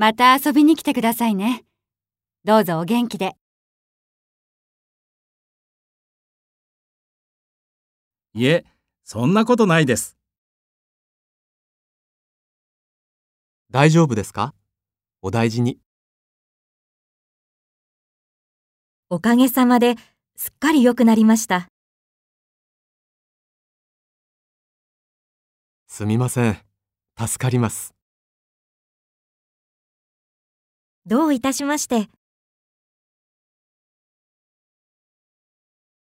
また遊びに来てくださいね。どうぞお元気で。いえ、そんなことないです。大丈夫ですか？お大事に。おかげさまですっかり良くなりました。すみません。助かります。どういたしまして。